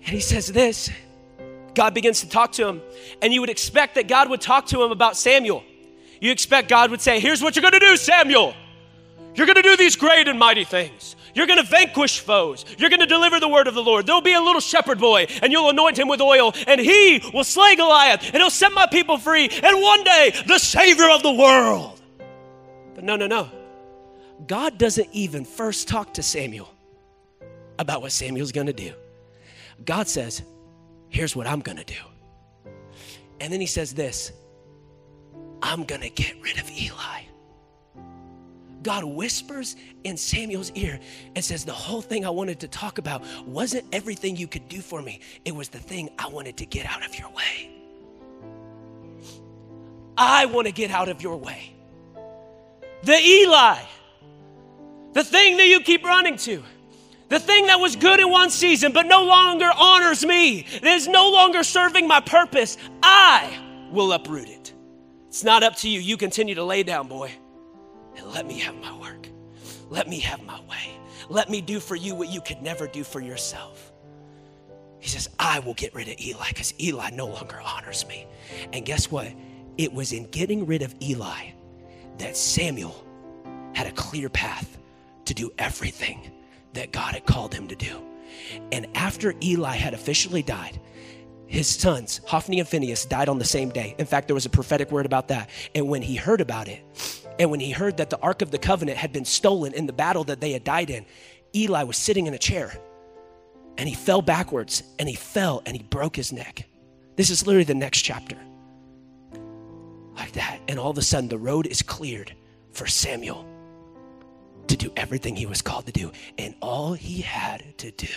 And he says this, God begins to talk to him. And you would expect that God would talk to him about Samuel. You expect God would say, here's what you're going to do, Samuel. You're going to do these great and mighty things. You're going to vanquish foes. You're going to deliver the word of the Lord. There'll be a little shepherd boy, and you'll anoint him with oil, and he will slay Goliath, and he'll set my people free. And one day, the Savior of the world. But no. God doesn't even first talk to Samuel about what Samuel's going to do. God says, here's what I'm going to do. And then he says this, I'm going to get rid of Eli. God whispers in Samuel's ear and says, the whole thing I wanted to talk about wasn't everything you could do for me. It was the thing I wanted to get out of your way. I want to get out of your way. The Eli, the thing that you keep running to, the thing that was good in one season but no longer honors me, that is no longer serving my purpose, I will uproot it. It's not up to you. You continue to lay down, boy. And let me have my work. Let me have my way. Let me do for you what you could never do for yourself. He says, I will get rid of Eli because Eli no longer honors me. And guess what? It was in getting rid of Eli that Samuel had a clear path to do everything that God had called him to do. And after Eli had officially died, his sons, Hophni and Phinehas, died on the same day. In fact, there was a prophetic word about that. And when he heard about it, and when he heard that the Ark of the Covenant had been stolen in the battle that they had died in, Eli was sitting in a chair and he fell backwards and he fell and he broke his neck. This is literally the next chapter. Like that. And all of a sudden the road is cleared for Samuel to do everything he was called to do. And all he had to do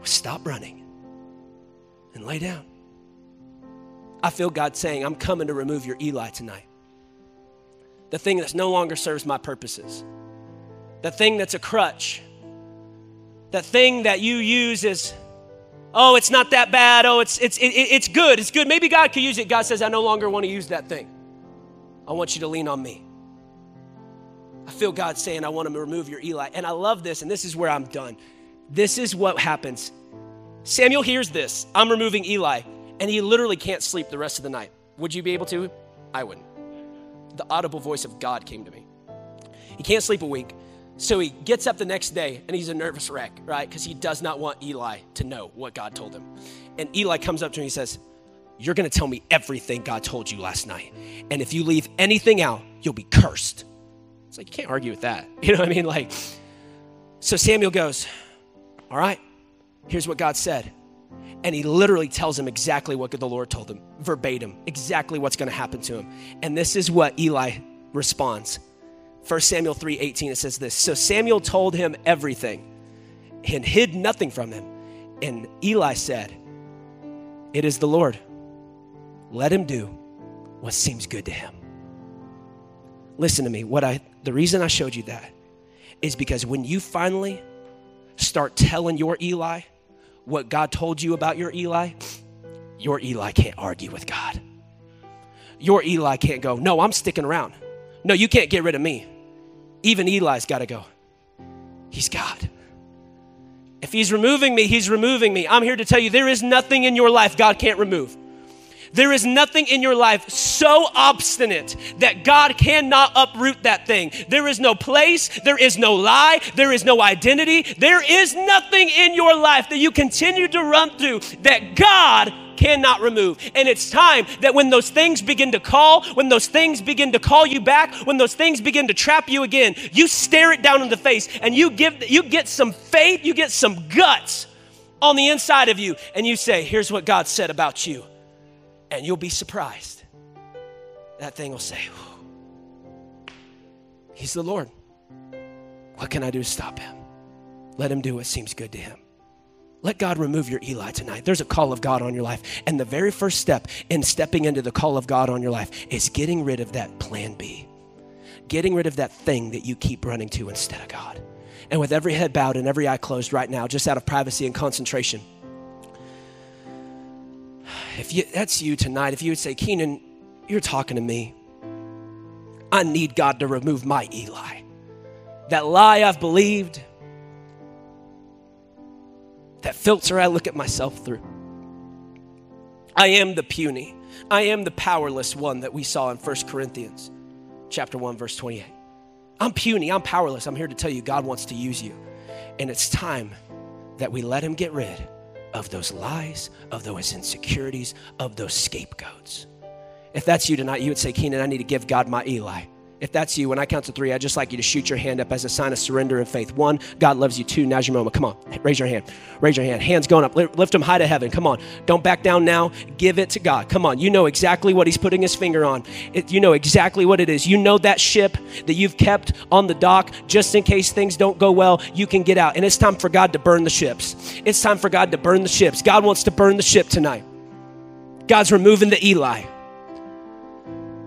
was stop running and lay down. I feel God saying, I'm coming to remove your Eli tonight. The thing that no longer serves my purposes. The thing that's a crutch. The thing that you use as, oh, it's not that bad. Oh, it's good. It's good. Maybe God could use it. God says, I no longer want to use that thing. I want you to lean on me. I feel God saying, I want him to remove your Eli. And I love this. And this is where I'm done. This is what happens. Samuel hears this. I'm removing Eli. And he literally can't sleep the rest of the night. Would you be able to? I wouldn't. The audible voice of God came to me. He can't sleep a week. So he gets up the next day and he's a nervous wreck, right? Because he does not want Eli to know what God told him. And Eli comes up to him and he says, you're going to tell me everything God told you last night. And if you leave anything out, you'll be cursed. It's like, you can't argue with that. You know what I mean? Like, so Samuel goes, all right, here's what God said. And he literally tells him exactly what the Lord told him, verbatim, exactly what's going to happen to him. And this is what Eli responds. 1 Samuel 3, 18, it says this. So Samuel told him everything and hid nothing from him. And Eli said, it is the Lord. Let him do what seems good to him. Listen to me. The reason I showed you that is because when you finally start telling your Eli what God told you about your Eli can't argue with God. Your Eli can't go, no, I'm sticking around. No, you can't get rid of me. Even Eli's got to go. He's God. If he's removing me, he's removing me. I'm here to tell you there is nothing in your life God can't remove. There is nothing in your life so obstinate that God cannot uproot that thing. There is no place, there is no lie, there is no identity. There is nothing in your life that you continue to run through that God cannot remove. And it's time that when those things begin to call, when those things begin to call you back, when those things begin to trap you again, you stare it down in the face and you get some faith, you get some guts on the inside of you and you say, here's what God said about you. And you'll be surprised. That thing will say, he's the Lord. What can I do to stop him? Let him do what seems good to him. Let God remove your Eli tonight. There's a call of God on your life. And the very first step in stepping into the call of God on your life is getting rid of that plan B. Getting rid of that thing that you keep running to instead of God. And with every head bowed and every eye closed right now, just out of privacy and concentration, that's you tonight, if you would say, Keenan, you're talking to me. I need God to remove my Eli. That lie I've believed, that filter I look at myself through. I am the puny. I am the powerless one that we saw in 1 Corinthians chapter 1, verse 28. I'm puny. I'm powerless. I'm here to tell you God wants to use you. And it's time that we let him get rid of those lies, of those insecurities, of those scapegoats. If that's you tonight, you would say, Keenan, I need to give God my Eli. If that's you, when I count to three, I'd just like you to shoot your hand up as a sign of surrender and faith. One, God loves you. Two, now's your moment. Come on, raise your hand. Raise your hand. Hands going up. Lift them high to heaven. Come on. Don't back down now. Give it to God. Come on. You know exactly what he's putting his finger on. You know exactly what it is. You know that ship that you've kept on the dock just in case things don't go well, you can get out. And it's time for God to burn the ships. It's time for God to burn the ships. God wants to burn the ship tonight. God's removing the Eli.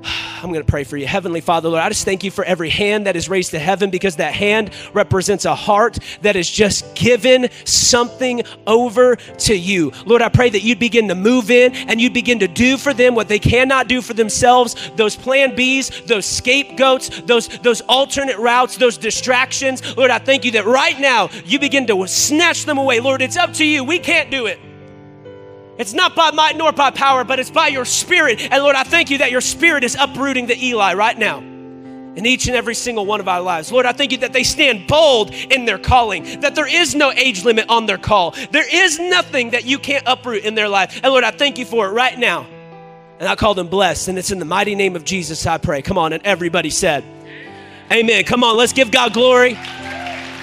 I'm going to pray for you. Heavenly Father, Lord, I just thank you for every hand that is raised to heaven, because that hand represents a heart that is just given something over to you. Lord, I pray that you'd begin to move in and you'd begin to do for them what they cannot do for themselves. Those plan Bs, those scapegoats, those alternate routes, those distractions. Lord, I thank you that right now you begin to snatch them away. Lord, it's up to you. We can't do it. It's not by might nor by power, but it's by your spirit. And Lord, I thank you that your spirit is uprooting the Eli right now in each and every single one of our lives. Lord, I thank you that they stand bold in their calling, that there is no age limit on their call. There is nothing that you can't uproot in their life. And Lord, I thank you for it right now. And I call them blessed. And it's in the mighty name of Jesus I pray. Come on. And everybody said, amen. Come on. Let's give God glory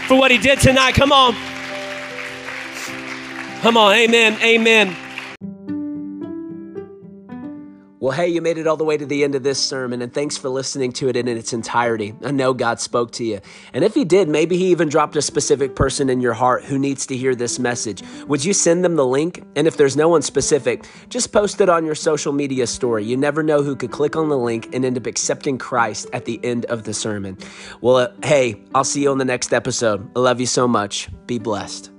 for what he did tonight. Come on. Come on. Amen. Amen. Well, hey, you made it all the way to the end of this sermon, and thanks for listening to it in its entirety. I know God spoke to you. And if he did, maybe he even dropped a specific person in your heart who needs to hear this message. Would you send them the link? And if there's no one specific, just post it on your social media story. You never know who could click on the link and end up accepting Christ at the end of the sermon. Well, hey, I'll see you on the next episode. I love you so much. Be blessed.